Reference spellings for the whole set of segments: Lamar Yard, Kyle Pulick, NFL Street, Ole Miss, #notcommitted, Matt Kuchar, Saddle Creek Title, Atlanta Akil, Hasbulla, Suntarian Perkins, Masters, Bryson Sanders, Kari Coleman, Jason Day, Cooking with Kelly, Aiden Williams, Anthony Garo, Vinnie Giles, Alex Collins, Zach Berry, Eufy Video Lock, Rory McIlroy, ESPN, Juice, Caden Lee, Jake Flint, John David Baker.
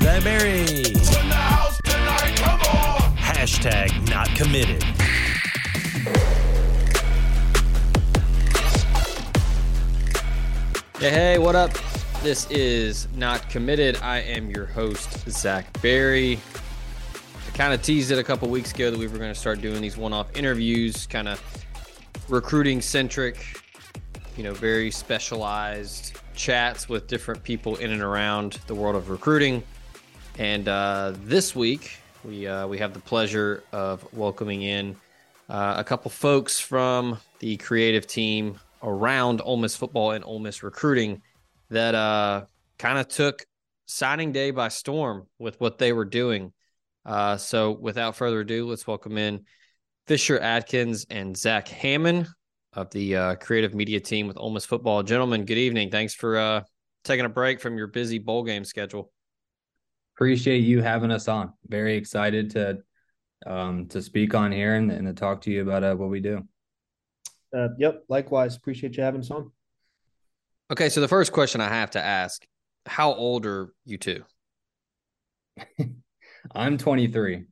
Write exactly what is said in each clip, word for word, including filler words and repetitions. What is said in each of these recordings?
Zach Berry. Hashtag not committed. Hey, hey, what up? This is Not Committed. I am your host, Zach Berry. I kind of teased it a couple weeks ago that we were going to start doing these one-off interviews, kind of recruiting-centric, you know, very specialized chats with different people in and around the world of recruiting. And uh, this week, we uh, we have the pleasure of welcoming in uh, a couple folks from the creative team around Ole Miss football and Ole Miss recruiting that uh, kind of took signing day by storm with what they were doing. Uh, so without further ado, let's welcome in Fisher Adkins and Zach Hammond of the uh, creative media team with Ole Miss football. Gentlemen, good evening. Thanks for uh, taking a break from your busy bowl game schedule. Appreciate you having us on. Very excited to um, to speak on here and, and to talk to you about uh, what we do. Uh, yep, likewise. Appreciate you having us on. Okay, so the first question I have to ask, how old are you two? I'm twenty-three.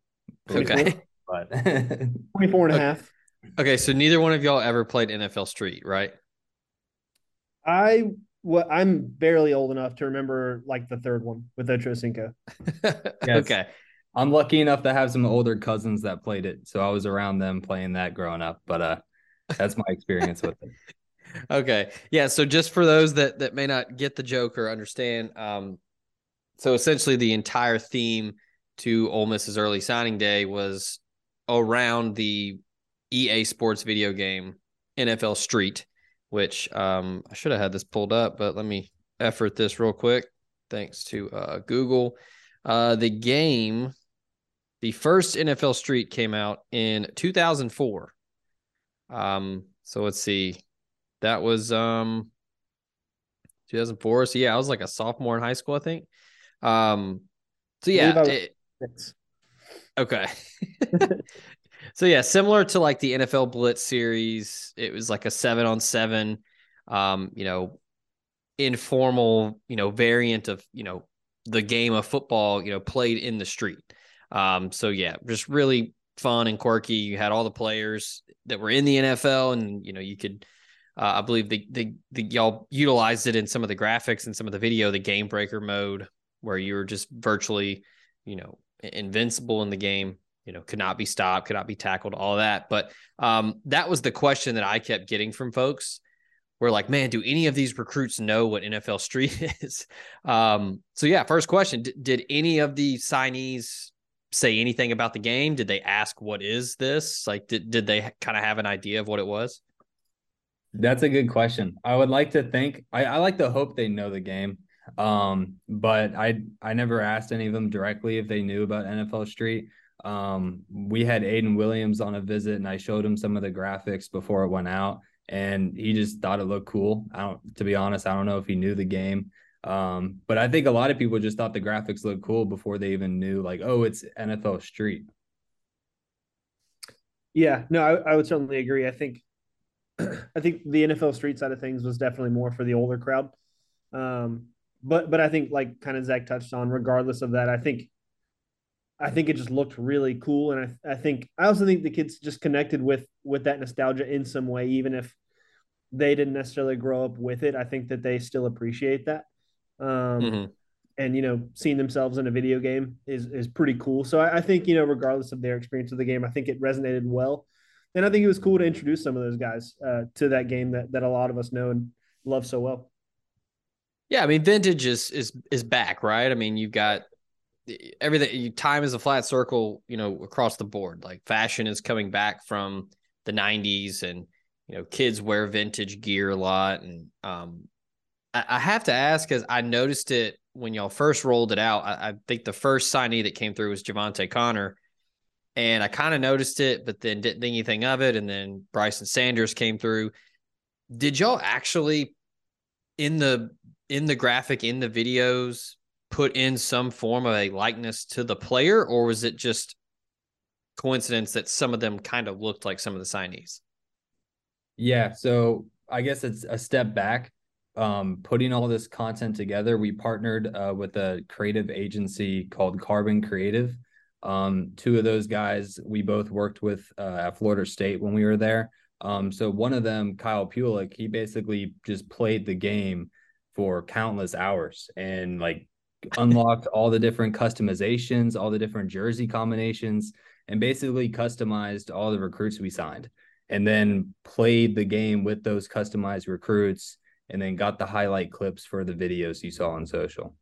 Okay. But twenty-four and a half. Okay, so neither one of y'all ever played N F L Street, right? I... Well, I'm barely old enough to remember like the third one with Ocho Cinco. Yes. Okay. I'm lucky enough to have some older cousins that played it. So I was around them playing that growing up, but uh, that's my experience with it. Okay. Yeah. So just for those that, that may not get the joke or understand, um, so essentially the entire theme to Ole Miss's early signing day was around the E A Sports video game, N F L Street, which um, I should have had this pulled up, but let me effort this real quick. Thanks to uh, Google. Uh, the game, the first N F L Street came out in two thousand four. Um, so let's see. That was um, two thousand four. So yeah, I was like a sophomore in high school, I think. Um, so yeah. It, okay. So yeah, similar to like the N F L Blitz series, it was like a seven on seven, um, you know, informal, you know, variant of, you know, the game of football, you know, played in the street. Um, so yeah, just really fun and quirky. You had all the players that were in the N F L and, you know, you could, uh, I believe the, the, the y'all utilized it in some of the graphics and some of the video, the game breaker mode where you were just virtually, you know, invincible in the game. You know, could not be stopped, could not be tackled, all that. But um, that was the question that I kept getting from folks. We're like, man, do any of these recruits know what N F L Street is? Um, so yeah, first question, D- did any of the signees say anything about the game? Did they ask, what is this? Like, did, did they kind of have an idea of what it was? That's a good question. I would like to think, I, I like to hope they know the game. Um, but I, I never asked any of them directly if they knew about N F L Street. Um, we had Aiden Williams on a visit and I showed him some of the graphics before it went out and he just thought it looked cool. I don't, to be honest, I don't know if he knew the game. Um, but I think a lot of people just thought the graphics looked cool before they even knew like, oh, it's N F L Street. Yeah, no, I, I would certainly agree. I think, I think the N F L Street side of things was definitely more for the older crowd. Um, but, but I think like kind of Zach touched on, regardless of that, I think I think it just looked really cool. And I, I think, I also think the kids just connected with, with that nostalgia in some way, even if they didn't necessarily grow up with it, I think that they still appreciate that. Um, mm-hmm. And, you know, seeing themselves in a video game is is pretty cool. So I, I think, you know, regardless of their experience with the game, I think it resonated well. And I think it was cool to introduce some of those guys uh, to that game that that a lot of us know and love so well. Yeah, I mean, vintage is is is back, right? I mean, you've got everything. Time is a flat circle, you know, across the board. Like, fashion is coming back from the nineties, and, you know, kids wear vintage gear a lot. And um, I, I have to ask, because I noticed it when y'all first rolled it out. I, I think the first signee that came through was Javante Connor, and I kind of noticed it, but then didn't think anything of it. And then Bryson Sanders came through. Did y'all actually in the in the graphic, in the videos, put in some form of a likeness to the player, or was it just coincidence that some of them kind of looked like some of the signees? Yeah, so I guess it's a step back. Um, putting all this content together, we partnered uh, with a creative agency called Carbon Creative. Um, two of those guys we both worked with uh, at Florida State when we were there. Um, so one of them, Kyle Pulick, he basically just played the game for countless hours and like unlocked all the different customizations, all the different jersey combinations, and basically customized all the recruits we signed, and then played the game with those customized recruits, and then got the highlight clips for the videos you saw on social.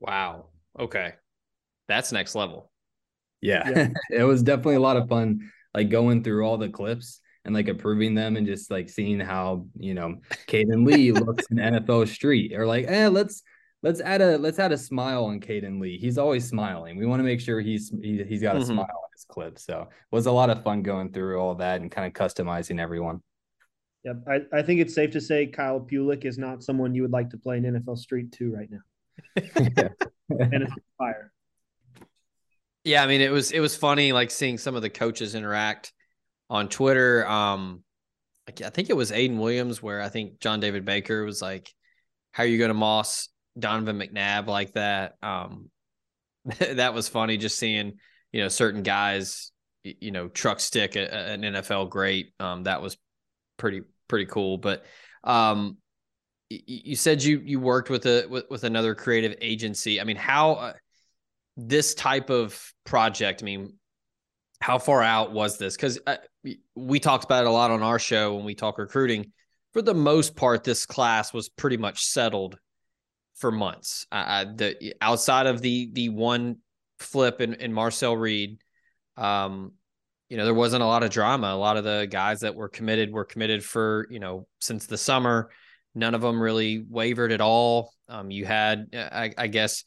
Wow. Okay. That's next level. Yeah. yeah. It was definitely a lot of fun, like going through all the clips and like approving them and just like seeing how, you know, Caden Lee looks in N F L Street, or like, eh, let's, let's add a, let's add a smile on Caden Lee. He's always smiling. We want to make sure he's, he, he's got a mm-hmm. smile on his clip. So it was a lot of fun going through all that and kind of customizing everyone. Yep. I, I think it's safe to say Kyle Pulick is not someone you would like to play in N F L Street two right now. Yeah. And it's fire. Yeah. I mean, it was, it was funny, like seeing some of the coaches interact on Twitter. Um, I think it was Aiden Williams where I think John David Baker was like, how are you going to moss Donovan McNabb like that? Um, that was funny. Just seeing, you know, certain guys, you know, truck stick a, a, an N F L great. Um, that was pretty, pretty cool. But um, y- you said you, you worked with a, with, with another creative agency. I mean, how uh, this type of project, I mean, how far out was this? Cause I, we talked about it a lot on our show when we talk recruiting. For the most part, this class was pretty much settled for months. Uh, the outside of the, the one flip in, in Marcel Reed, um, you know, there wasn't a lot of drama. A lot of the guys that were committed were committed for, you know, since the summer. None of them really wavered at all. Um, you had, I, I guess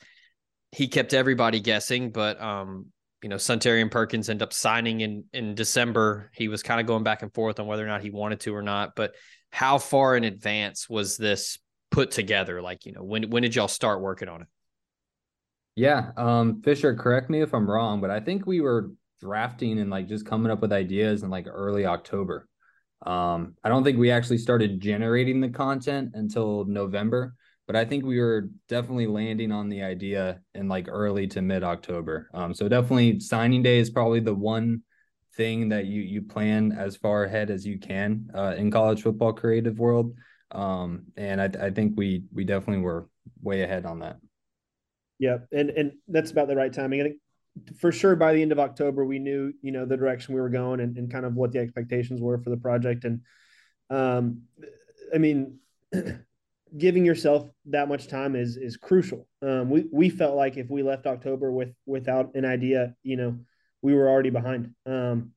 he kept everybody guessing, but, um, you know, Suntarian Perkins ended up signing in, in December. He was kind of going back and forth on whether or not he wanted to or not. But how far in advance was this put together? Like, you know, when, when did y'all start working on it? Yeah. Um, Fisher, correct me if I'm wrong, but I think we were drafting and like just coming up with ideas in like early October. Um, I don't think we actually started generating the content until November, but I think we were definitely landing on the idea in like early to mid October. Um, so definitely signing day is probably the one thing that you, you plan as far ahead as you can uh, in college football creative world. Um, and I, I think we, we definitely were way ahead on that. Yeah. And, and that's about the right timing. I think for sure by the end of October, we knew, you know, the direction we were going and, and kind of what the expectations were for the project. And, um, I mean, giving yourself that much time is, is crucial. Um, we, we felt like if we left October with, without an idea, you know, we were already behind, um,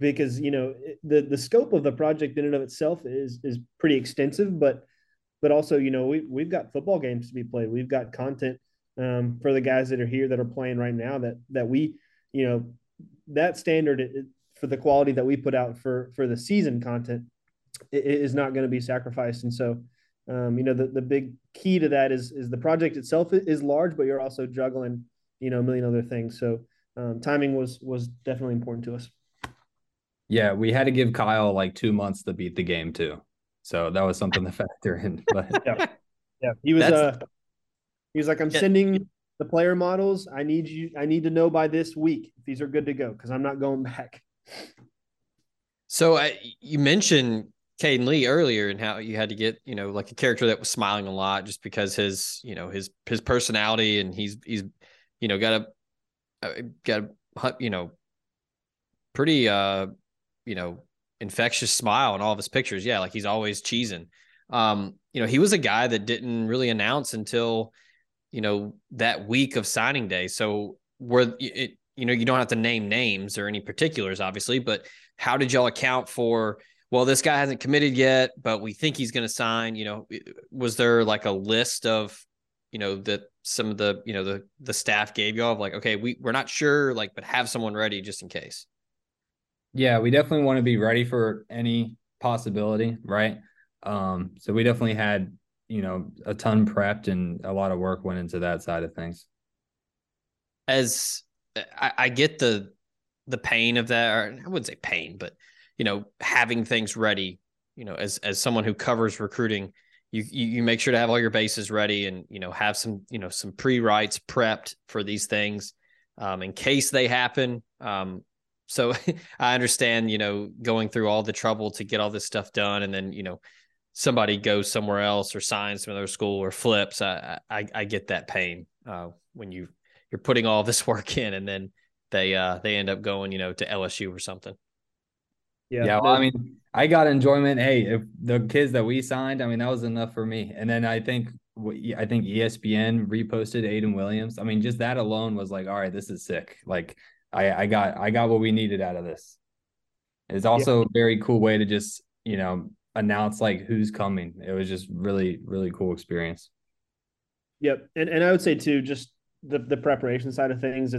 because, you know, the, the scope of the project in and of itself is, is pretty extensive, but, but also, you know, we, we've got football games to be played. We've got content um, for the guys that are here that are playing right now that, that we, you know, that standard for the quality that we put out for, for the season content is not going to be sacrificed. And so, um, you know, the, the big key to that is, is the project itself is large, but you're also juggling, you know, a million other things. So um, timing was, was definitely important to us. Yeah. We had to give Kyle like two months to beat the game too. So that was something to factor in. But yeah. yeah. He was, That's... uh, he was like, I'm yeah. sending the player models. I need you. I need to know by this week if these are good to go, because I'm not going back. So I, you mentioned Caden Lee earlier and how you had to get, you know, like a character that was smiling a lot just because his, you know, his, his personality, and he's, he's, you know, got a, got a, you know, pretty, uh, you know, infectious smile in all of his pictures. Yeah. Like he's always cheesing. Um, you know, he was a guy that didn't really announce until, you know, that week of signing day. So were it, you know, you don't have to name names or any particulars, obviously, but how did y'all account for, well, this guy hasn't committed yet, but we think he's going to sign, you know, was there like a list of, you know, that some of the, you know, the, the staff gave y'all of like, okay, we we're not sure, like, but have someone ready just in case. Yeah, we definitely want to be ready for any possibility. Right. Um, so we definitely had, you know, a ton prepped and a lot of work went into that side of things. As I, I get the, the pain of that, or I wouldn't say pain, but you know, having things ready, you know, as, as someone who covers recruiting, you, you, you make sure to have all your bases ready and, you know, have some, you know, some pre-writes prepped for these things um, in case they happen. Um, so I understand, you know, going through all the trouble to get all this stuff done. And then, you know, somebody goes somewhere else or signs from another school or flips. I, I, I get that pain uh, when you, you're putting all this work in and then they, uh, they end up going, you know, to L S U or something. Yeah, yeah well, I mean, I got enjoyment. Hey, if the kids that we signed, I mean, that was enough for me. And then I think I think E S P N reposted Aiden Williams. I mean, just that alone was like, all right, this is sick. Like, I, I got I got what we needed out of this. It's also yeah. a very cool way to just, you know, announce like who's coming. It was just really, really cool experience. Yep, and and I would say too, just the the preparation side of things,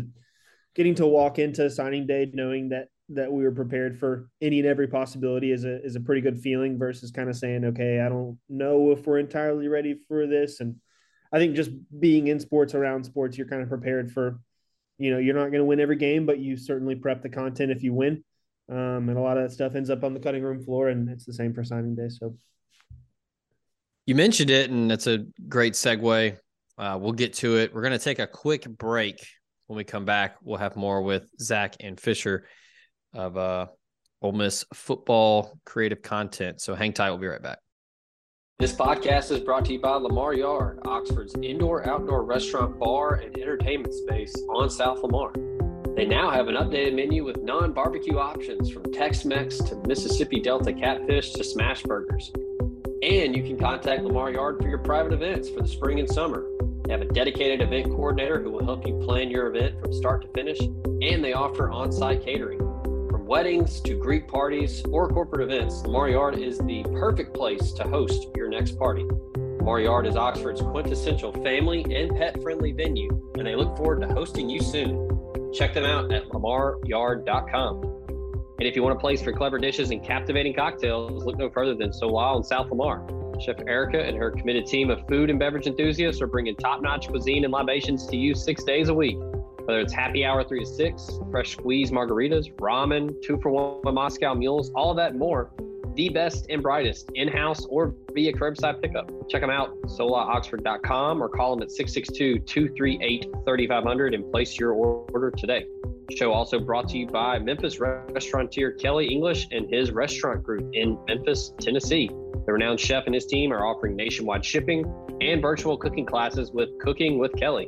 getting to walk into signing day knowing that. that we were prepared for any and every possibility is a, is a pretty good feeling versus kind of saying, okay, I don't know if we're entirely ready for this. And I think just being in sports, around sports, you're kind of prepared for, you know, you're not going to win every game, but you certainly prep the content if you win. Um, and a lot of that stuff ends up on the cutting room floor, and it's the same for signing day. So you mentioned it, and that's a great segue. Uh, we'll get to it. We're going to take a quick break. When we come back, we'll have more with Zach and Fisher of uh, Ole Miss football creative content. So hang tight. We'll be right back. This podcast is brought to you by Lamar Yard, Oxford's indoor-outdoor restaurant, bar, and entertainment space on South Lamar. They now have an updated menu with non-barbecue options from Tex-Mex to Mississippi Delta catfish to smash burgers. And you can contact Lamar Yard for your private events for the spring and summer. They have a dedicated event coordinator who will help you plan your event from start to finish, and they offer on-site catering. Weddings to Greek parties or corporate events, Lamar Yard is the perfect place to host your next party. Lamar Yard is Oxford's quintessential family and pet-friendly venue, and they look forward to hosting you soon. Check them out at lamar yard dot com. And if you want a place for clever dishes and captivating cocktails, look no further than So Wild in South Lamar. Chef Erica and her committed team of food and beverage enthusiasts are bringing top-notch cuisine and libations to you six days a week. Whether it's happy hour three to six, fresh squeeze margaritas, ramen, two for one Moscow mules, all that and more, the best and brightest in-house or via curbside pickup. Check them out, sola oxford dot com, or call them at six six two, two three eight, three five zero zero and place your order today. The show also brought to you by Memphis restaurateur Kelly English and his restaurant group in Memphis, Tennessee. The renowned chef and his team are offering nationwide shipping and virtual cooking classes with Cooking with Kelly.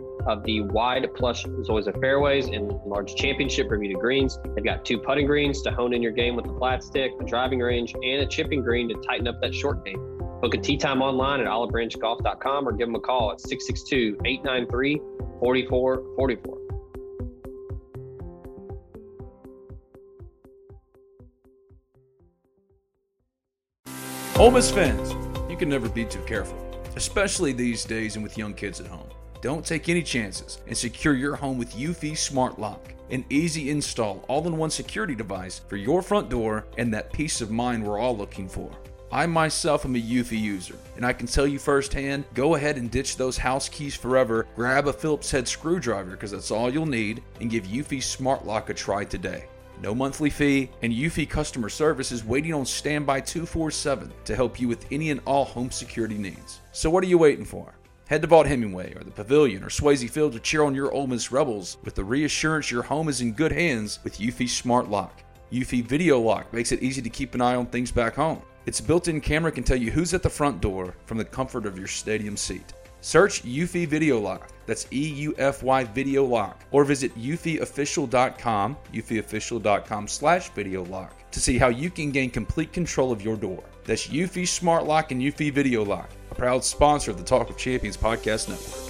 of the wide plush Zoysia fairways and large championship Bermuda greens. They've got two putting greens to hone in your game with the flat stick, a driving range, and a chipping green to tighten up that short game. Book a tee time online at olive branch golf dot com or give them a call at six six two, eight nine three, four four four four. Ole Miss fans, you can never be too careful, especially these days and with young kids at home. Don't take any chances and secure your home with Eufy Smart Lock, an easy install all-in-one security device for your front door and that peace of mind we're all looking for. I myself am a Eufy user, and I can tell you firsthand, go ahead and ditch those house keys forever, grab a Phillips head screwdriver because that's all you'll need, and give Eufy Smart Lock a try today. No monthly fee, and Eufy customer service is waiting on standby two four seven to help you with any and all home security needs. So what are you waiting for? Head to Vault Hemingway or the Pavilion or Swayze Field to cheer on your Ole Miss Rebels with the reassurance your home is in good hands with Eufy Smart Lock. Eufy Video Lock makes it easy to keep an eye on things back home. Its built-in camera can tell you who's at the front door from the comfort of your stadium seat. Search Eufy Video Lock, that's E U F Y Video Lock, or visit eufy official dot com, eufy official dot com slash video lock, to see how you can gain complete control of your door. That's Eufy Smart Lock and Eufy Video Lock, a proud sponsor of the Talk of Champions podcast network.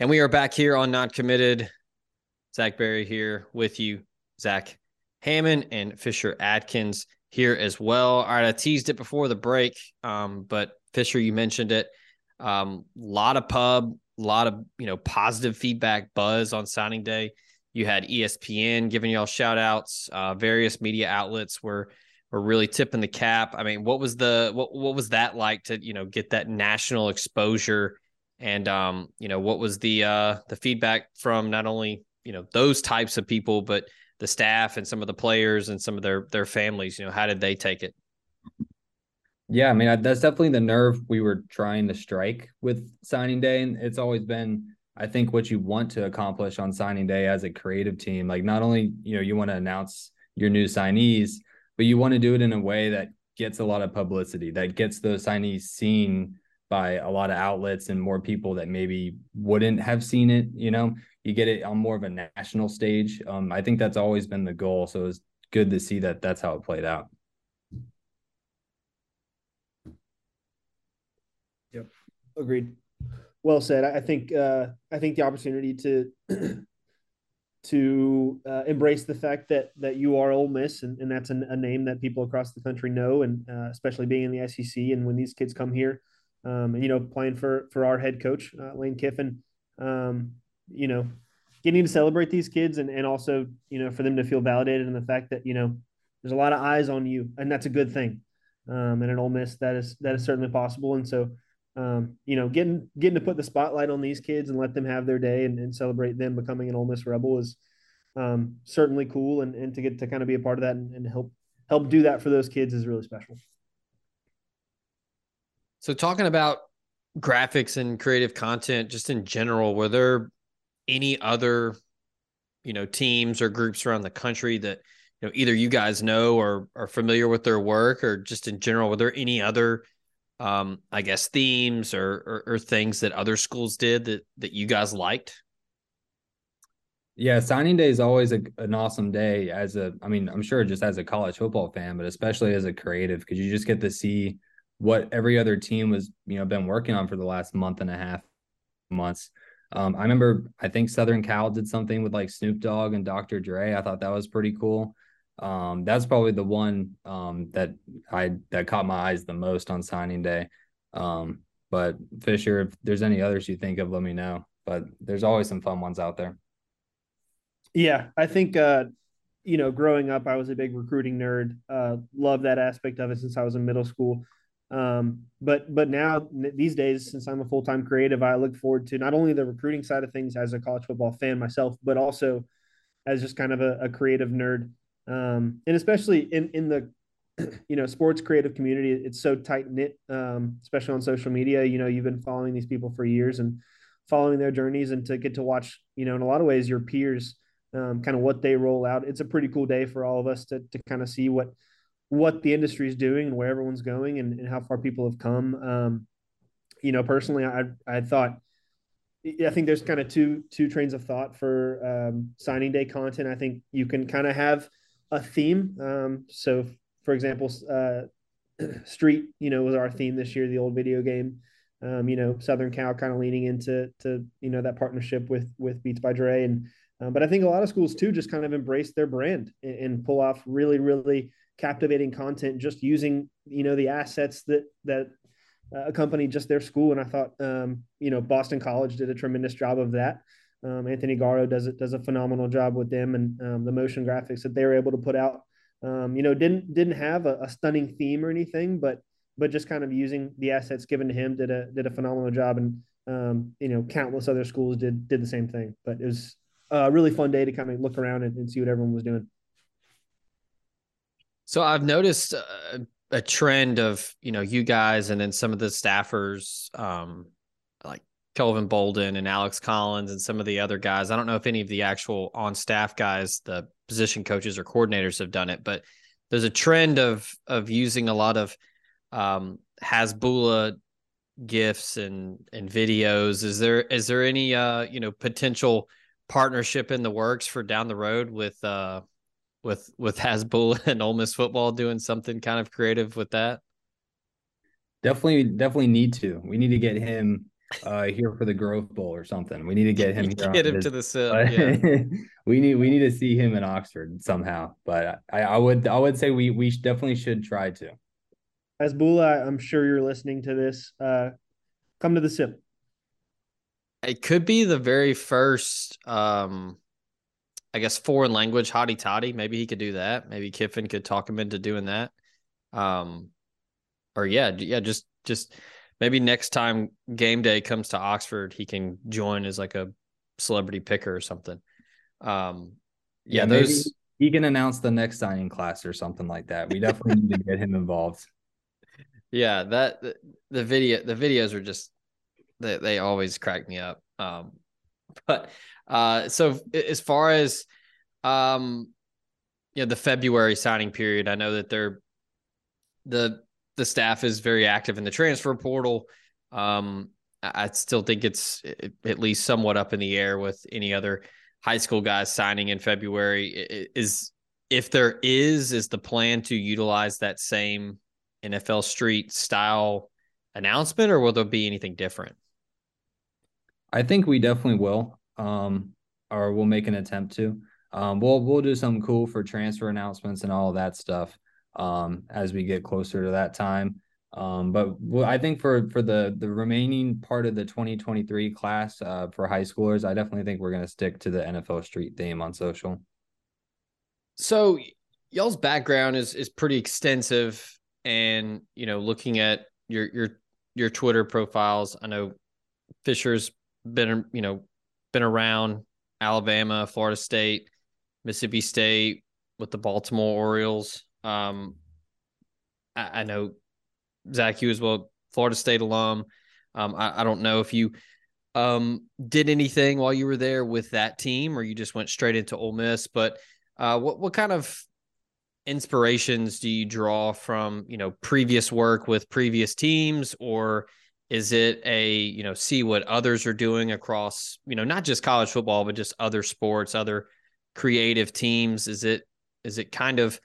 And we are back here on Not Committed. Zach Berry here with you. Zach Hammond and Fisher Adkins here as well. All right, I teased it before the break, um, but Fisher, you mentioned it. A um, lot of pub, a lot of you know positive feedback buzz on signing day. You had E S P N giving y'all shout outs. Uh, various media outlets were were really tipping the cap. I mean, what was the what what was that like to you know get that national exposure? And, um, you know, what was the uh, the feedback from not only, you know, those types of people, but the staff and some of the players and some of their their families? You know, how did they take it? Yeah, I mean, that's definitely the nerve we were trying to strike with signing day. And it's always been, I think, what you want to accomplish on signing day as a creative team. Like, not only, you know, you want to announce your new signees, but you want to do it in a way that gets a lot of publicity, that gets those signees seen by a lot of outlets and more people that maybe wouldn't have seen it. You know, you get it on more of a national stage. Um, I think that's always been the goal. So it's good to see that that's how it played out. Yep. Agreed. Well said. I think, uh, I think the opportunity to, to uh, embrace the fact that, that you are Ole Miss, and, and that's an, a name that people across the country know. And uh, especially being in the S E C, and when these kids come here, Um, and, you know, playing for, for our head coach, uh, Lane Kiffin, um, you know, getting to celebrate these kids and, and also, you know, for them to feel validated in the fact that, you know, there's a lot of eyes on you, and that's a good thing. Um, and at Ole Miss, that is, that is certainly possible. And so, um, you know, getting, getting to put the spotlight on these kids and let them have their day and, and celebrate them becoming an Ole Miss Rebel is um, certainly cool. And, and to get to kind of be a part of that and, and help, help do that for those kids is really special. So talking about graphics and creative content, just in general, were there any other, you know, teams or groups around the country that, you know, either you guys know or are familiar with their work, or just in general, were there any other, um, I guess, themes or, or, or things that other schools did that, that you guys liked? Yeah, signing day is always a, an awesome day as a, I mean, I'm sure just as a college football fan, but especially as a creative, because you just get to see what every other team was, you know, been working on for the last month and a half months. Um, I remember, I think Southern Cal did something with like Snoop Dogg and Doctor Dre. I thought that was pretty cool. Um, that's probably the one um, that I, that caught my eyes the most on signing day. Um, but Fisher, if there's any others you think of, let me know, but there's always some fun ones out there. Yeah. I think, uh, you know, growing up, I was a big recruiting nerd. Uh, loved that aspect of it since I was in middle school. Um, but, but now these days, since I'm a full-time creative, I look forward to not only the recruiting side of things as a college football fan myself, but also as just kind of a, a creative nerd, Um, and especially in, in the, you know, sports creative community, it's so tight knit, um, especially on social media. You know, you've been following these people for years and following their journeys, and to get to watch, you know, in a lot of ways, your peers, um, kind of what they roll out. It's a pretty cool day for all of us to to kind of see what, what the industry is doing and where everyone's going, and, and how far people have come. Um, you know, personally, I, I thought, I think there's kind of two, two trains of thought for, um, signing day content. I think you can kind of have a theme. Um, so for example, uh, Street, you know, was our theme this year, the old video game. Um, you know, Southern Cal kind of leaning into, to, you know, that partnership with, with Beats by Dre. And, um, but I think a lot of schools too, just kind of embrace their brand and, and pull off really, really captivating content, just using, you know, the assets that, that, Uh, accompany just their school. And I thought, um, you know, Boston College did a tremendous job of that. Um, Anthony Garo does it, does a phenomenal job with them, and um, the motion graphics that they were able to put out, um, you know, didn't, didn't have a, a stunning theme or anything, but, but just kind of using the assets given to him did a, did a phenomenal job. And, um, you know, countless other schools did, did the same thing, but it was a really fun day to kind of look around and, and see what everyone was doing. So I've noticed, uh... a trend of, you know, you guys and then some of the staffers, um, like Kelvin Bolden and Alex Collins and some of the other guys. I don't know if any of the actual on staff guys, the position coaches or coordinators, have done it, but there's a trend of, of using a lot of, um, Hasbulla GIFs and, and videos. Is there, is there any, uh, you know, potential partnership in the works for down the road with, uh, with with Hasbulla and Ole Miss football, doing something kind of creative with that? Definitely, definitely need to. We need to get him uh, here for the Grove Bowl or something. We need to get him. Get him this. to the sub. Yeah. we need we need to see him in Oxford somehow. But I, I would I would say we we definitely should try to. Hasbulla, I'm sure you're listening to this. Uh, come to the sip. It could be the very first. Um, I guess foreign language hotty toddy. Maybe he could do that. Maybe Kiffin could talk him into doing that. Um, or yeah, yeah, just just maybe next time game day comes to Oxford, he can join as like a celebrity picker or something. Um, yeah, yeah those he can announce the next signing class or something like that. We definitely need to get him involved. Yeah, that the, the video the videos are just they they always crack me up. Um, but. Uh, so as far as, um, you know, the February signing period, I know that they're, the, the staff is very active in the transfer portal. Um, I still think it's at least somewhat up in the air with any other high school guys signing in February. Is, if there is, is the plan to utilize that same N F L Street style announcement, or will there be anything different? I think we definitely will. Um, or we'll make an attempt to, um, we'll, we'll do something cool for transfer announcements and all of that stuff, um, as we get closer to that time. Um, but we'll, I think for, for the, the remaining part of the twenty twenty-three class, uh, for high schoolers, I definitely think we're going to stick to the N F L Street theme on social. So y'all's background is, is pretty extensive, and, you know, looking at your, your, your Twitter profiles, I know Fisher's been, you know, been around Alabama, Florida State, Mississippi State with the Baltimore Orioles. Um, I, I know Zach, you as well, Florida State alum. Um, I, I don't know if you um, did anything while you were there with that team, or you just went straight into Ole Miss, but uh, what, what kind of inspirations do you draw from, you know, previous work with previous teams? Or is it a, you know, see what others are doing across, you know, not just college football, but just other sports, other creative teams? Is it, is it kind of,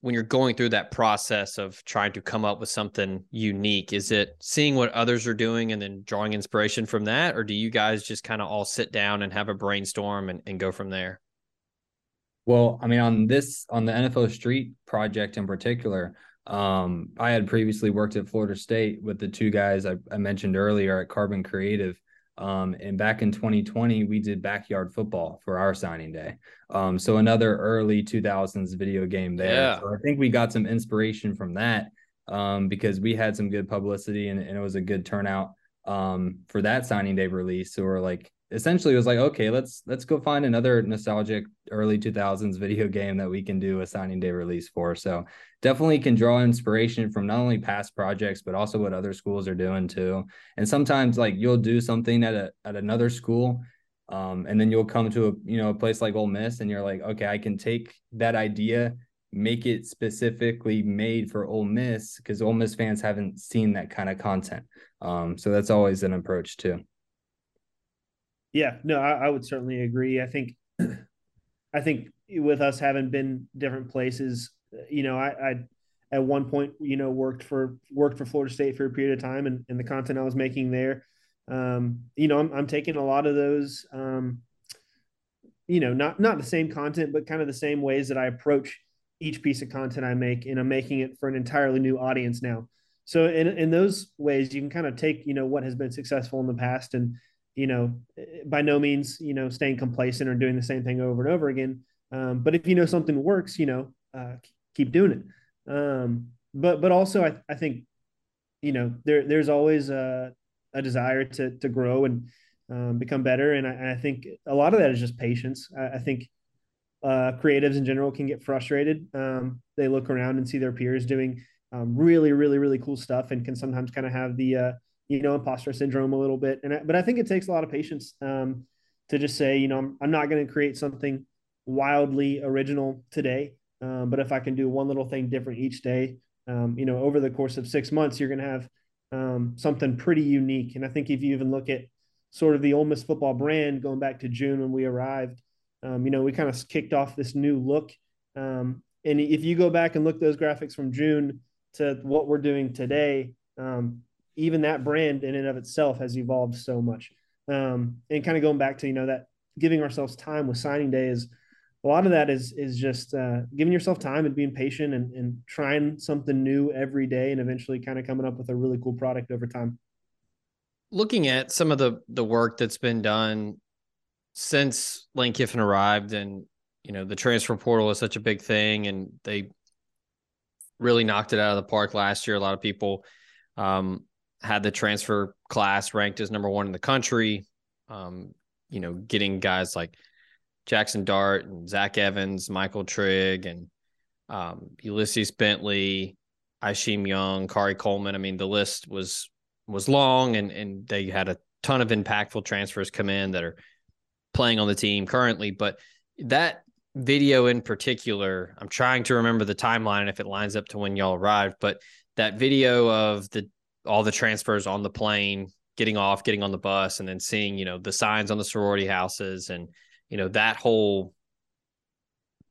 when you're going through that process of trying to come up with something unique, is it seeing what others are doing and then drawing inspiration from that? Or do you guys just kind of all sit down and have a brainstorm and, and go from there? Well, I mean, on this, on the N F L Street project in particular, Um, I had previously worked at Florida State with the two guys I, I mentioned earlier at Carbon Creative. Um, and back in twenty twenty, we did backyard football for our signing day. Um, so another early two thousands video game there. Yeah. So I think we got some inspiration from that, um, because we had some good publicity, and, and it was a good turnout, um, for that signing day release. So we're like, essentially was like, okay, let's let's go find another nostalgic early two thousands video game that we can do a signing day release for. So definitely can draw inspiration from not only past projects, but also what other schools are doing too. And sometimes like you'll do something at a at another school, um, and then you'll come to a you know a place like Ole Miss, and you're like, okay, I can take that idea, make it specifically made for Ole Miss, because Ole Miss fans haven't seen that kind of content. Um, so that's always an approach too. Yeah, no, I, I would certainly agree. I think, I think with us having been different places, you know, I, I at one point, you know, worked for worked for Florida State for a period of time, and, and the content I was making there, um, you know, I'm, I'm taking a lot of those, um, you know, not not the same content, but kind of the same ways that I approach each piece of content I make, and I'm making it for an entirely new audience now. So in in those ways, you can kind of take, you know, what has been successful in the past, and you know, by no means, you know, staying complacent or doing the same thing over and over again. Um, but if you know something works, you know, uh, keep doing it. Um, but but also, I, I think, you know, there there's always a, a desire to to grow and um, become better. And I, and I think a lot of that is just patience. I, I think uh, creatives in general can get frustrated. Um, they look around and see their peers doing um, really, really, really cool stuff, and can sometimes kind of have the uh, you know, imposter syndrome a little bit. And, I, but I think it takes a lot of patience um, to just say, you know, I'm, I'm not going to create something wildly original today. Um, but if I can do one little thing different each day, um, you know, over the course of six months, you're going to have um, something pretty unique. And I think if you even look at sort of the Ole Miss football brand, going back to June when we arrived, um, you know, we kind of kicked off this new look. Um, and if you go back and look at those graphics from June to what we're doing today, um, even that brand in and of itself has evolved so much. Um, and kind of going back to, you know, that giving ourselves time with signing day is a lot of that is, is just uh, giving yourself time and being patient and, and trying something new every day, and eventually kind of coming up with a really cool product over time. Looking at some of the, the work that's been done since Lane Kiffin arrived, and, you know, the transfer portal is such a big thing, and they really knocked it out of the park last year. A lot of people, um, had the transfer class ranked as number one in the country, um, you know, getting guys like Jackson Dart and Zach Evans, Michael Trigg, and um, Ulysses Bentley, Aisheem Young, Kari Coleman. I mean, the list was was long, and and they had a ton of impactful transfers come in that are playing on the team currently. But that video in particular, I'm trying to remember the timeline if it lines up to when y'all arrived, but that video of the all the transfers on the plane, getting off, getting on the bus, and then seeing, you know, the signs on the sorority houses. And, you know, that whole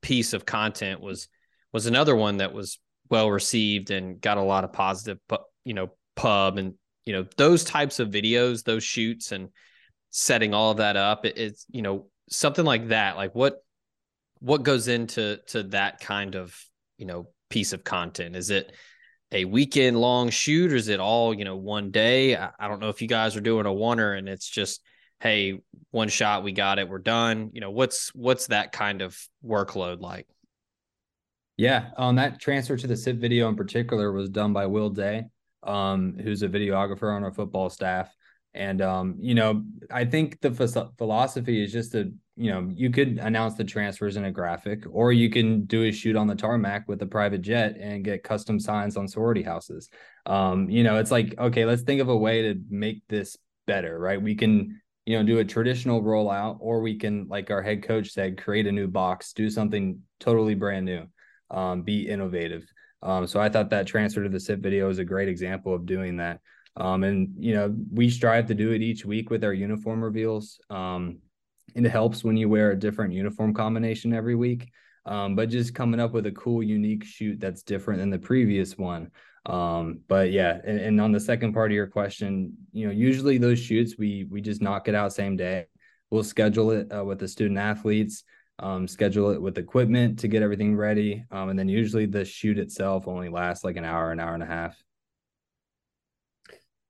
piece of content was, was another one that was well received and got a lot of positive, you know, pub and, you know, those types of videos, those shoots and setting all of that up. It, it's, you know, something like that. Like what, what goes into to that kind of, you know, piece of content? Is it a weekend long shoot, or is it all, you know, one day? I, I don't know if you guys are doing a oneer and it's just, hey, one shot, we got it, we're done. You know, what's, what's that kind of workload like? Yeah. On um, that transfer to the S I P video in particular was done by Will Day, um, who's a videographer on our football staff. And, um, you know, I think the ph- philosophy is just to, you know, you could announce the transfers in a graphic, or you can do a shoot on the tarmac with a private jet and get custom signs on sorority houses. Um, you know, it's like, okay, let's think of a way to make this better, right? We can, you know, do a traditional rollout, or we can, like our head coach said, create a new box, do something totally brand new, um, be innovative. Um, so I thought that transfer to the S I P video is a great example of doing that. Um, and, you know, we strive to do it each week with our uniform reveals. Um, and it helps when you wear a different uniform combination every week. Um, but just coming up with a cool, unique shoot that's different than the previous one. Um, but yeah, and, and on the second part of your question, you know, usually those shoots, we we just knock it out same day. We'll schedule it uh, with the student athletes, um, schedule it with equipment to get everything ready. Um, and then usually the shoot itself only lasts like an hour, an hour and a half.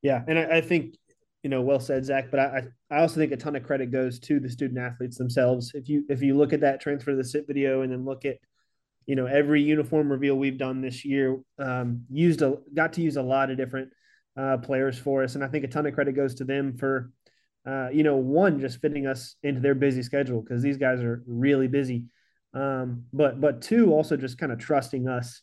Yeah. And I, I think, you know, well said, Zach, but I, I also think a ton of credit goes to the student athletes themselves. If you, if you look at that transfer to the S I P video and then look at, you know, every uniform reveal we've done this year, um, used a, got to use a lot of different uh, players for us. And I think a ton of credit goes to them for uh, you know, one, just fitting us into their busy schedule because these guys are really busy. Um, but but two, also just kind of trusting us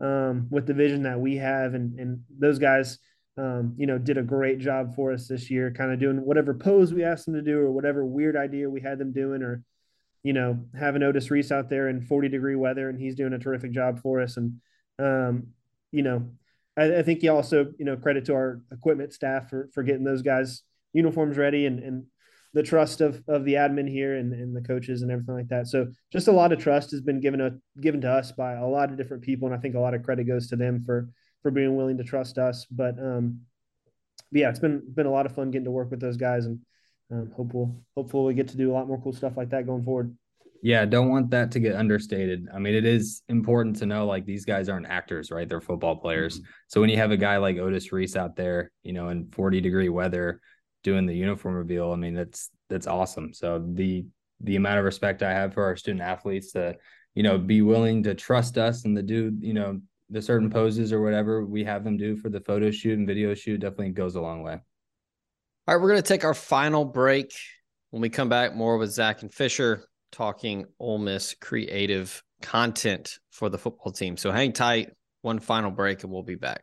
um, with the vision that we have. And, and those guys, um, you know, did a great job for us this year, kind of doing whatever pose we asked them to do or whatever weird idea we had them doing, or, you know, having Otis Reese out there in forty degree weather, and he's doing a terrific job for us. And, um, you know, I, I think he also, you know, credit to our equipment staff for, for getting those guys uniforms ready, and, and the trust of, of the admin here and, and the coaches and everything like that. So just a lot of trust has been given, a, given to us by a lot of different people. And I think a lot of credit goes to them for, for being willing to trust us. But, um, but yeah, it's been, been a lot of fun getting to work with those guys, and, Um, hopeful, hopefully we get to do a lot more cool stuff like that going forward. Yeah, don't want that to get understated. I mean, it is important to know, like, these guys aren't actors, right? They're football players. Mm-hmm. So when you have a guy like Otis Reese out there, you know, in forty degree weather doing the uniform reveal, I mean, that's that's awesome. So the the amount of respect I have for our student athletes to, you know, be willing to trust us and to do, you know, the certain poses or whatever we have them do for the photo shoot and video shoot definitely goes a long way. All right, we're going to take our final break. When we come back, more with Zach and Fisher talking Ole Miss creative content for the football team. So hang tight, one final break, and we'll be back.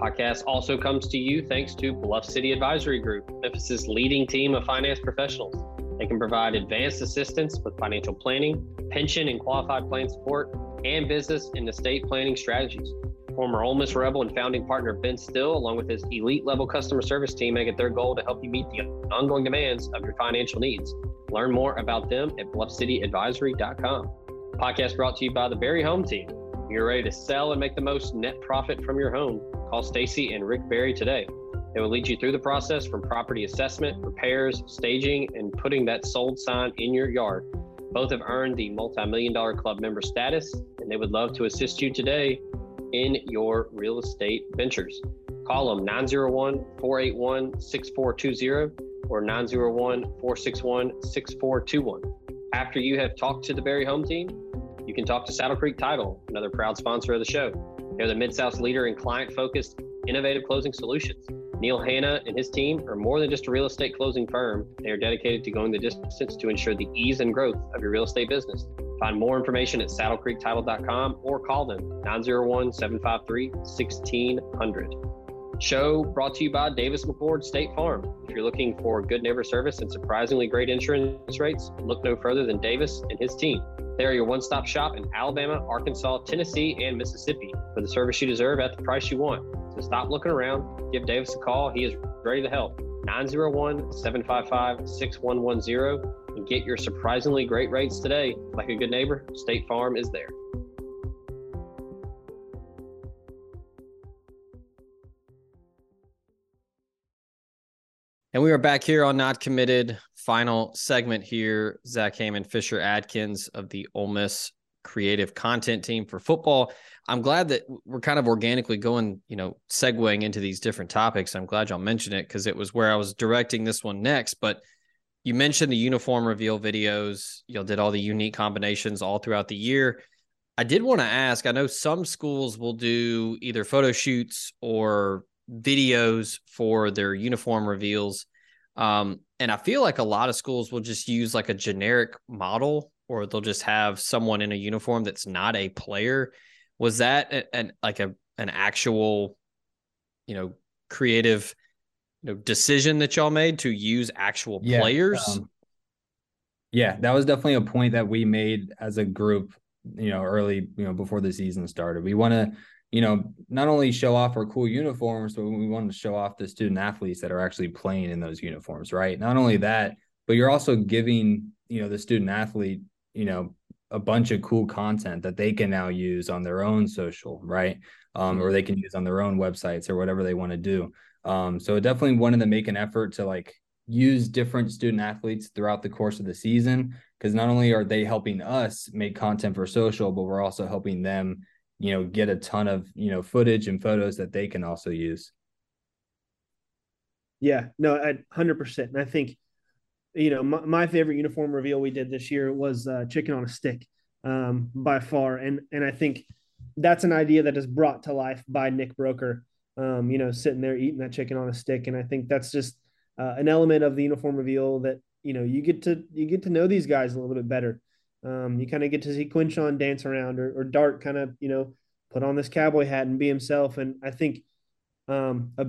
Podcast also comes to you thanks to Bluff City Advisory Group, Memphis's leading team of finance professionals. They can provide advanced assistance with financial planning, pension and qualified plan support, and business and estate planning strategies. Former Ole Miss Rebel and founding partner Ben Still, along with his elite-level customer service team, make it their goal to help you meet the ongoing demands of your financial needs. Learn more about them at bluff city advisory dot com. Podcast brought to you by the Barry Home Team. If you're ready to sell and make the most net profit from your home, call Stacy and Rick Barry today. They will lead you through the process from property assessment, repairs, staging, and putting that sold sign in your yard. Both have earned the multi-million dollar club member status, and they would love to assist you today in your real estate ventures. Call them nine oh one, four eight one, six four two zero or nine oh one, four six one, six four two one. After you have talked to the Barry Home Team, you can talk to Saddle Creek Title, another proud sponsor of the show. They're the Mid-South's leader in client-focused, innovative closing solutions. Neil Hanna and his team are more than just a real estate closing firm. They are dedicated to going the distance to ensure the ease and growth of your real estate business. Find more information at saddle creek title dot com or call them nine oh one, seven five three, one six zero zero. Show brought to you by Davis McFord State Farm. If you're looking for good neighbor service and surprisingly great insurance rates, look no further than Davis and his team. They are your one-stop shop in Alabama, Arkansas, Tennessee, and Mississippi for the service you deserve at the price you want. So stop looking around. Give Davis a call. He is ready to help. nine oh one, seven five five, six one one zero. And get your surprisingly great rates today. Like a good neighbor, State Farm is there. And we are back here on Not Committed. Final segment here. Zach Hammond, Fisher Adkins of the Ole Miss creative content team for football. I'm glad that we're kind of organically going, you know, segueing into these different topics. I'm glad y'all mentioned it because it was where I was directing this one next. But you mentioned the uniform reveal videos. Y'all did all the unique combinations all throughout the year. I did want to ask, I know some schools will do either photo shoots or videos for their uniform reveals. Um, and I feel like a lot of schools will just use like a generic model, or they'll just have someone in a uniform that's not a player. Was that an, an like a an actual, you know, creative No decision that y'all made to use actual yeah, players? Um, yeah, that was definitely a point that we made as a group, you know, early, you know, before the season started. We want to, you know, not only show off our cool uniforms, but we want to show off the student athletes that are actually playing in those uniforms, right? Not only that, but you're also giving, you know, the student athlete, you know, a bunch of cool content that they can now use on their own social, right? Um, or they can use on their own websites or whatever they want to do. Um, so definitely wanted to make an effort to like use different student athletes throughout the course of the season, because not only are they helping us make content for social, but we're also helping them, you know, get a ton of, you know, footage and photos that they can also use. Yeah, no, I one hundred percent. And I think, you know, my, my favorite uniform reveal we did this year was uh, chicken on a stick um, by far. And, and I think that's an idea that is brought to life by Nick Broker, um, you know, sitting there eating that chicken on a stick. And I think that's just uh, an element of the uniform reveal that, you know, you get to, you get to know these guys a little bit better. Um, you kind of get to see Quinshon dance around, or, or Dart kind of, you know, put on this cowboy hat and be himself. And I think um, a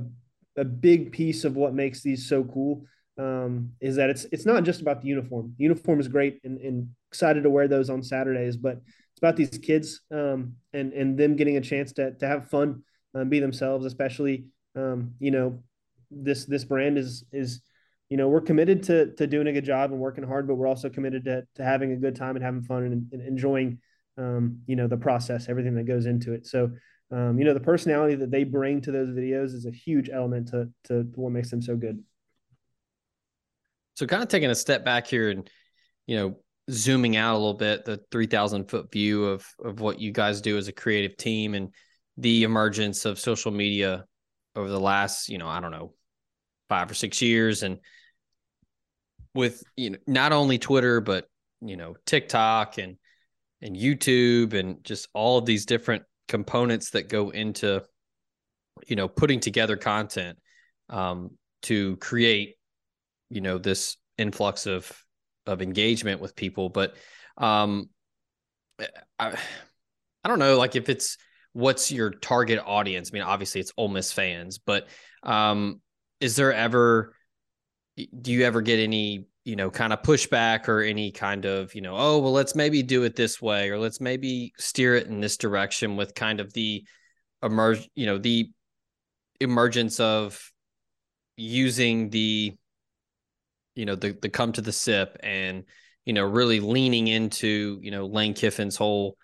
a big piece of what makes these so cool um, is that it's it's not just about the uniform. The uniform is great, and, and excited to wear those on Saturdays, but it's about these kids um, and and them getting a chance to to have fun and be themselves. Especially um, you know, this this brand is is. You know, we're committed to to doing a good job and working hard, but we're also committed to, to having a good time and having fun and, and enjoying, um, you know, the process, everything that goes into it. So, um, you know, the personality that they bring to those videos is a huge element to, to what makes them so good. So kind of taking a step back here and, you know, zooming out a little bit, the three thousand foot view of, of what you guys do as a creative team and the emergence of social media over the last, you know, I don't know, five or six years. And with, you know, not only Twitter, but, you know, TikTok and, and YouTube and just all of these different components that go into, you know, putting together content um, to create, you know, this influx of, of engagement with people. But um, I, I don't know, like if it's, what's your target audience? I mean, obviously it's Ole Miss fans, but um, is there ever, do you ever get any, you know, kind of pushback or any kind of, you know, oh, well, let's maybe do it this way, or let's maybe steer it in this direction with kind of the emerge, you know, the emergence of using the, you know, the, the come to the sip and, you know, really leaning into, you know, Lane Kiffin's whole,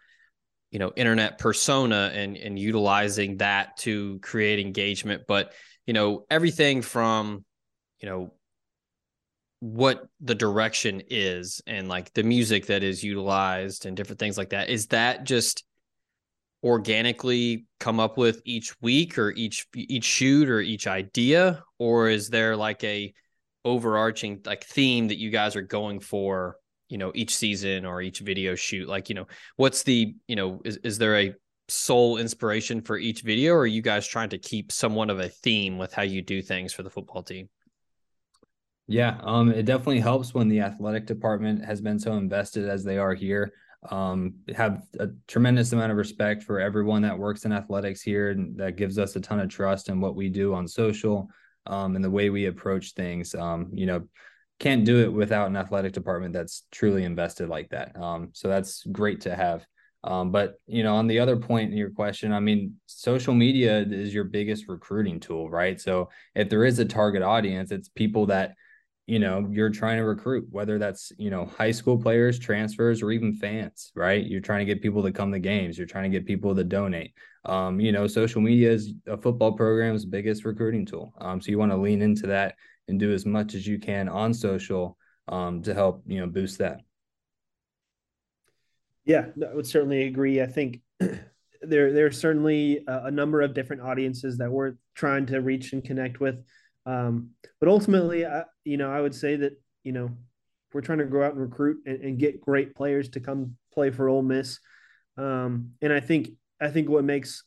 you know, internet persona and, and utilizing that to create engagement. But, you know, everything from, you know, what the direction is and like the music that is utilized and different things like that. Is that just organically come up with each week or each, each shoot or each idea? Or is there like a overarching like theme that you guys are going for, you know, each season or each video shoot? Like, you know, what's the, you know, is, is there a sole inspiration for each video, or are you guys trying to keep somewhat of a theme with how you do things for the football team? Yeah, um, it definitely helps when the athletic department has been so invested as they are here. Um, have a tremendous amount of respect for everyone that works in athletics here, and that gives us a ton of trust in what we do on social um, and the way we approach things. Um, you know, can't do it without an athletic department that's truly invested like that. Um, so that's great to have. Um, but, you know, on the other point in your question, I mean, social media is your biggest recruiting tool, right? So if there is a target audience, it's people that, you know, you're trying to recruit, whether that's, you know, high school players, transfers, or even fans, right? You're trying to get people to come to games. You're trying to get people to donate. Um, you know, social media is a football program's biggest recruiting tool. Um, so you want to lean into that and do as much as you can on social um, to help, you know, boost that. Yeah, I would certainly agree. I think there there's certainly a, a number of different audiences that we're trying to reach and connect with. Um, but ultimately, I, you know, I would say that, you know, we're trying to go out and recruit and, and get great players to come play for Ole Miss. Um, and I think I think what makes,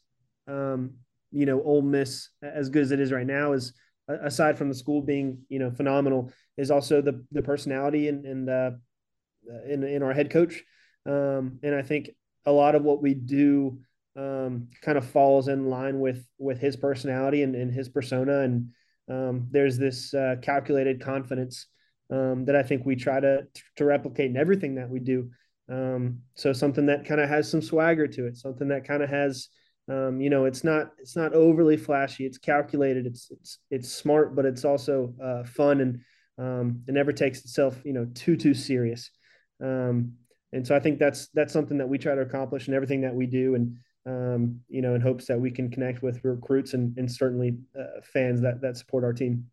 um, you know, Ole Miss as good as it is right now is, aside from the school being, you know, phenomenal, is also the the personality and, and uh, in, in our head coach. Um, and I think a lot of what we do um, kind of falls in line with with his personality and, and his persona. And um, there's this uh, calculated confidence um, that I think we try to to replicate in everything that we do. Um, so something that kind of has some swagger to it, something that kind of has, um, you know, it's not it's not overly flashy. It's calculated. It's it's it's smart, but it's also uh, fun, and um, it never takes itself, you know, too too serious. Um, And so I think that's that's something that we try to accomplish in everything that we do, and um, you know, in hopes that we can connect with recruits and, and certainly uh, fans that that support our team.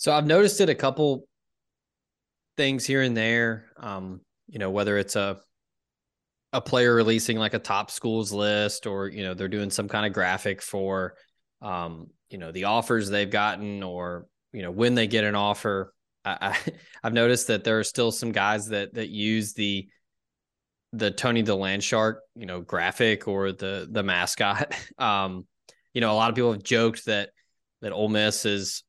So I've noticed it a couple things here and there, um, you know, whether it's a a player releasing like a top schools list, or, you know, they're doing some kind of graphic for, um, you know, the offers they've gotten, or, you know, when they get an offer. I, I, I've noticed that there are still some guys that that use the the Tony the Land Shark, you know, graphic or the the mascot. Um, you know, a lot of people have joked that that Ole Miss is,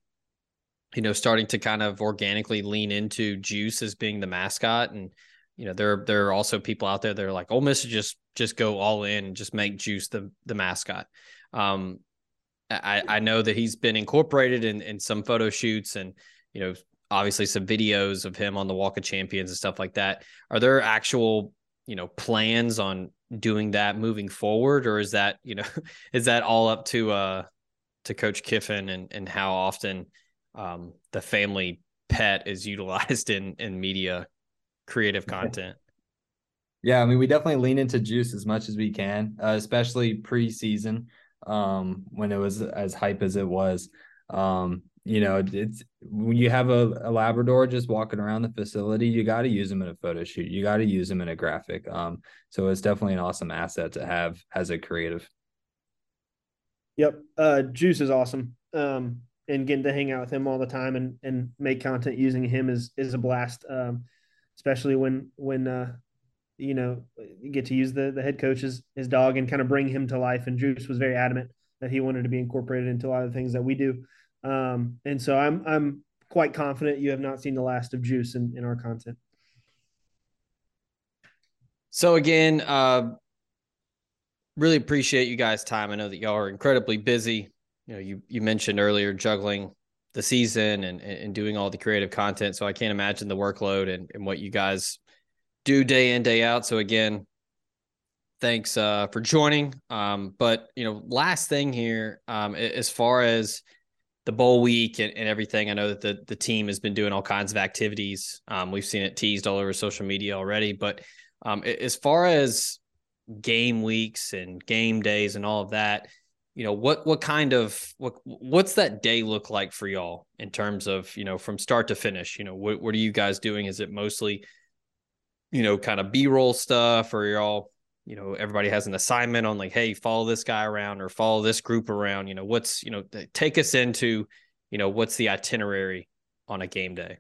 you know, starting to kind of organically lean into Juice as being the mascot. And, you know, there there are also people out there that are like, Ole Miss should just just go all in and just make Juice the the mascot. Um, I, I know that he's been incorporated in, in some photo shoots and, you know, obviously some videos of him on the Walk of Champions and stuff like that. Are there actual, you know, plans on doing that moving forward? Or is that, you know, is that all up to, uh, to Coach Kiffin and, and how often um, the family pet is utilized in, in media creative content? Yeah. I mean, we definitely lean into Juice as much as we can, uh, especially preseason, um, when it was as hype as it was. Um, You know, it's when you have a, a Labrador just walking around the facility, you got to use them in a photo shoot. You got to use them in a graphic. Um, so it's definitely an awesome asset to have as a creative. Yep. Uh, Juice is awesome. Um, and getting to hang out with him all the time and, and make content using him is, is a blast. Um, especially when, when, uh, you know, you get to use the, the head coach's, his dog, and kind of bring him to life. And Juice was very adamant that he wanted to be incorporated into a lot of the things that we do. Um, and so I'm, I'm quite confident you have not seen the last of Juice in, in our content. So again, uh, really appreciate you guys' time. I know that y'all are incredibly busy. You know, you, you mentioned earlier juggling the season and, and doing all the creative content. So I can't imagine the workload and, and what you guys do day in, day out. So again, thanks, uh, for joining. Um, but you know, last thing here, um, as far as the bowl week and, and everything, I know that the, the team has been doing all kinds of activities. Um, we've seen it teased all over social media already, but um, as far as game weeks and game days and all of that, you know, what, what kind of, what, what's that day look like for y'all in terms of, you know, from start to finish? You know, what, what are you guys doing? Is it mostly, you know, kind of B-roll stuff, or y'all, you know, everybody has an assignment on like, hey, follow this guy around or follow this group around? You know, what's, you know, take us into, you know, what's the itinerary on a game day?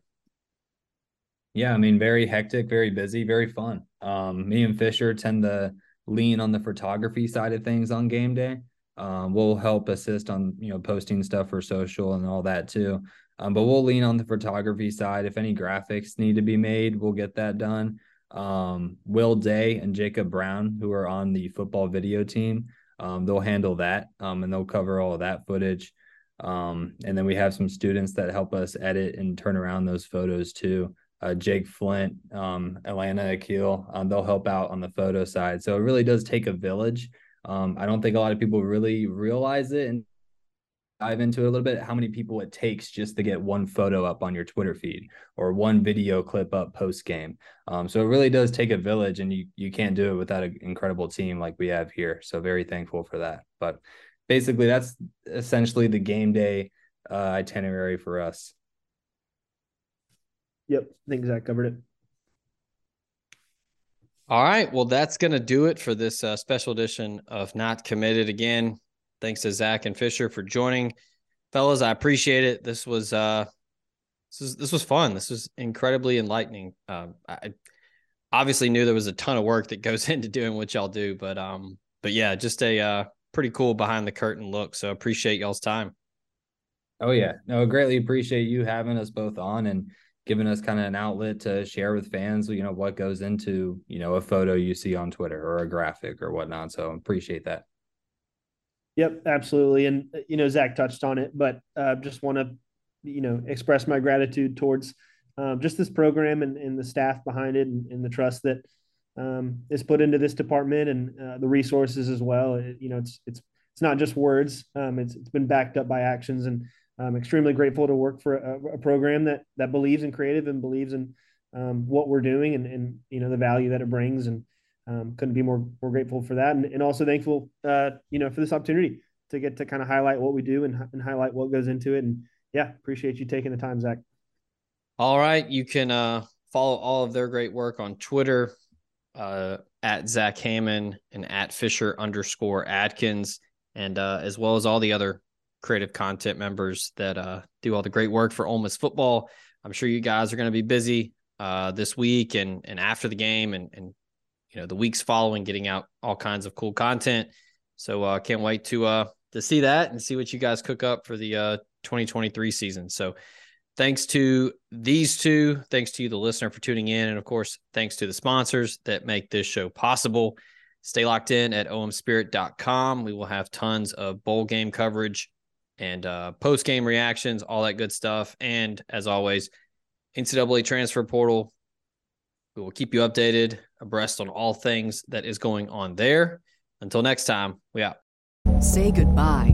Yeah, I mean, very hectic, very busy, very fun. Um, me and Fisher tend to lean on the photography side of things on game day. Um, we'll help assist on, you know, posting stuff for social and all that too. Um, but we'll lean on the photography side. If any graphics need to be made, we'll get that done. Um, Will Day and Jacob Brown, who are on the football video team, um, they'll handle that, um, and they'll cover all of that footage. Um, and then we have some students that help us edit and turn around those photos too. Uh, Jake Flint, um, Atlanta Akil, um, they'll help out on the photo side. So it really does take a village. Um, I don't think a lot of people really realize it and dive into it a little bit, how many people it takes just to get one photo up on your Twitter feed or one video clip up post game. Um, so it really does take a village, and you, you can't do it without an incredible team like we have here. So very thankful for that. But basically that's essentially the game day uh, itinerary for us. Yep. I think Zach covered it. All right. Well, that's going to do it for this uh, special edition of Not Committed. Again, thanks to Zach and Fisher for joining, fellas. I appreciate it. This was, uh, this was, this was fun. This was incredibly enlightening. Um, I obviously knew there was a ton of work that goes into doing what y'all do, but, um, but yeah, just a, uh, pretty cool behind the curtain look. So appreciate y'all's time. Oh yeah. No, greatly appreciate you having us both on and giving us kind of an outlet to share with fans, you know, what goes into, you know, a photo you see on Twitter or a graphic or whatnot. So appreciate that. Yep, absolutely. And, you know, Zach touched on it, but uh, just want to, you know, express my gratitude towards um, just this program and, and the staff behind it, and, and the trust that um, is put into this department, and uh, the resources as well. It, you know, it's, it's, it's not just words. Um, it's, it's been backed up by actions, and I'm extremely grateful to work for a, a program that, that believes in creative and believes in um, what we're doing and, and, you know, the value that it brings. And Um, couldn't be more, more grateful for that. And, and also thankful, uh, you know, for this opportunity to get to kind of highlight what we do and, and highlight what goes into it, and, yeah, appreciate you taking the time, Zach. All right. You can uh, follow all of their great work on Twitter uh, at Zach Hammond and at Fisher underscore Adkins, and uh, as well as all the other creative content members that uh, do all the great work for Ole Miss football. I'm sure you guys are going to be busy uh, this week and and after the game and, and you know, the weeks following, getting out all kinds of cool content. So I uh, can't wait to uh, to see that and see what you guys cook up for the uh, twenty twenty-three season. So thanks to these two. Thanks to you, the listener, for tuning in. And, of course, thanks to the sponsors that make this show possible. Stay locked in at O M spirit dot com. We will have tons of bowl game coverage and uh, post-game reactions, all that good stuff. And, as always, N C double A Transfer Portal. We will keep you updated, abreast on all things that is going on there. Until next time, we out. Say goodbye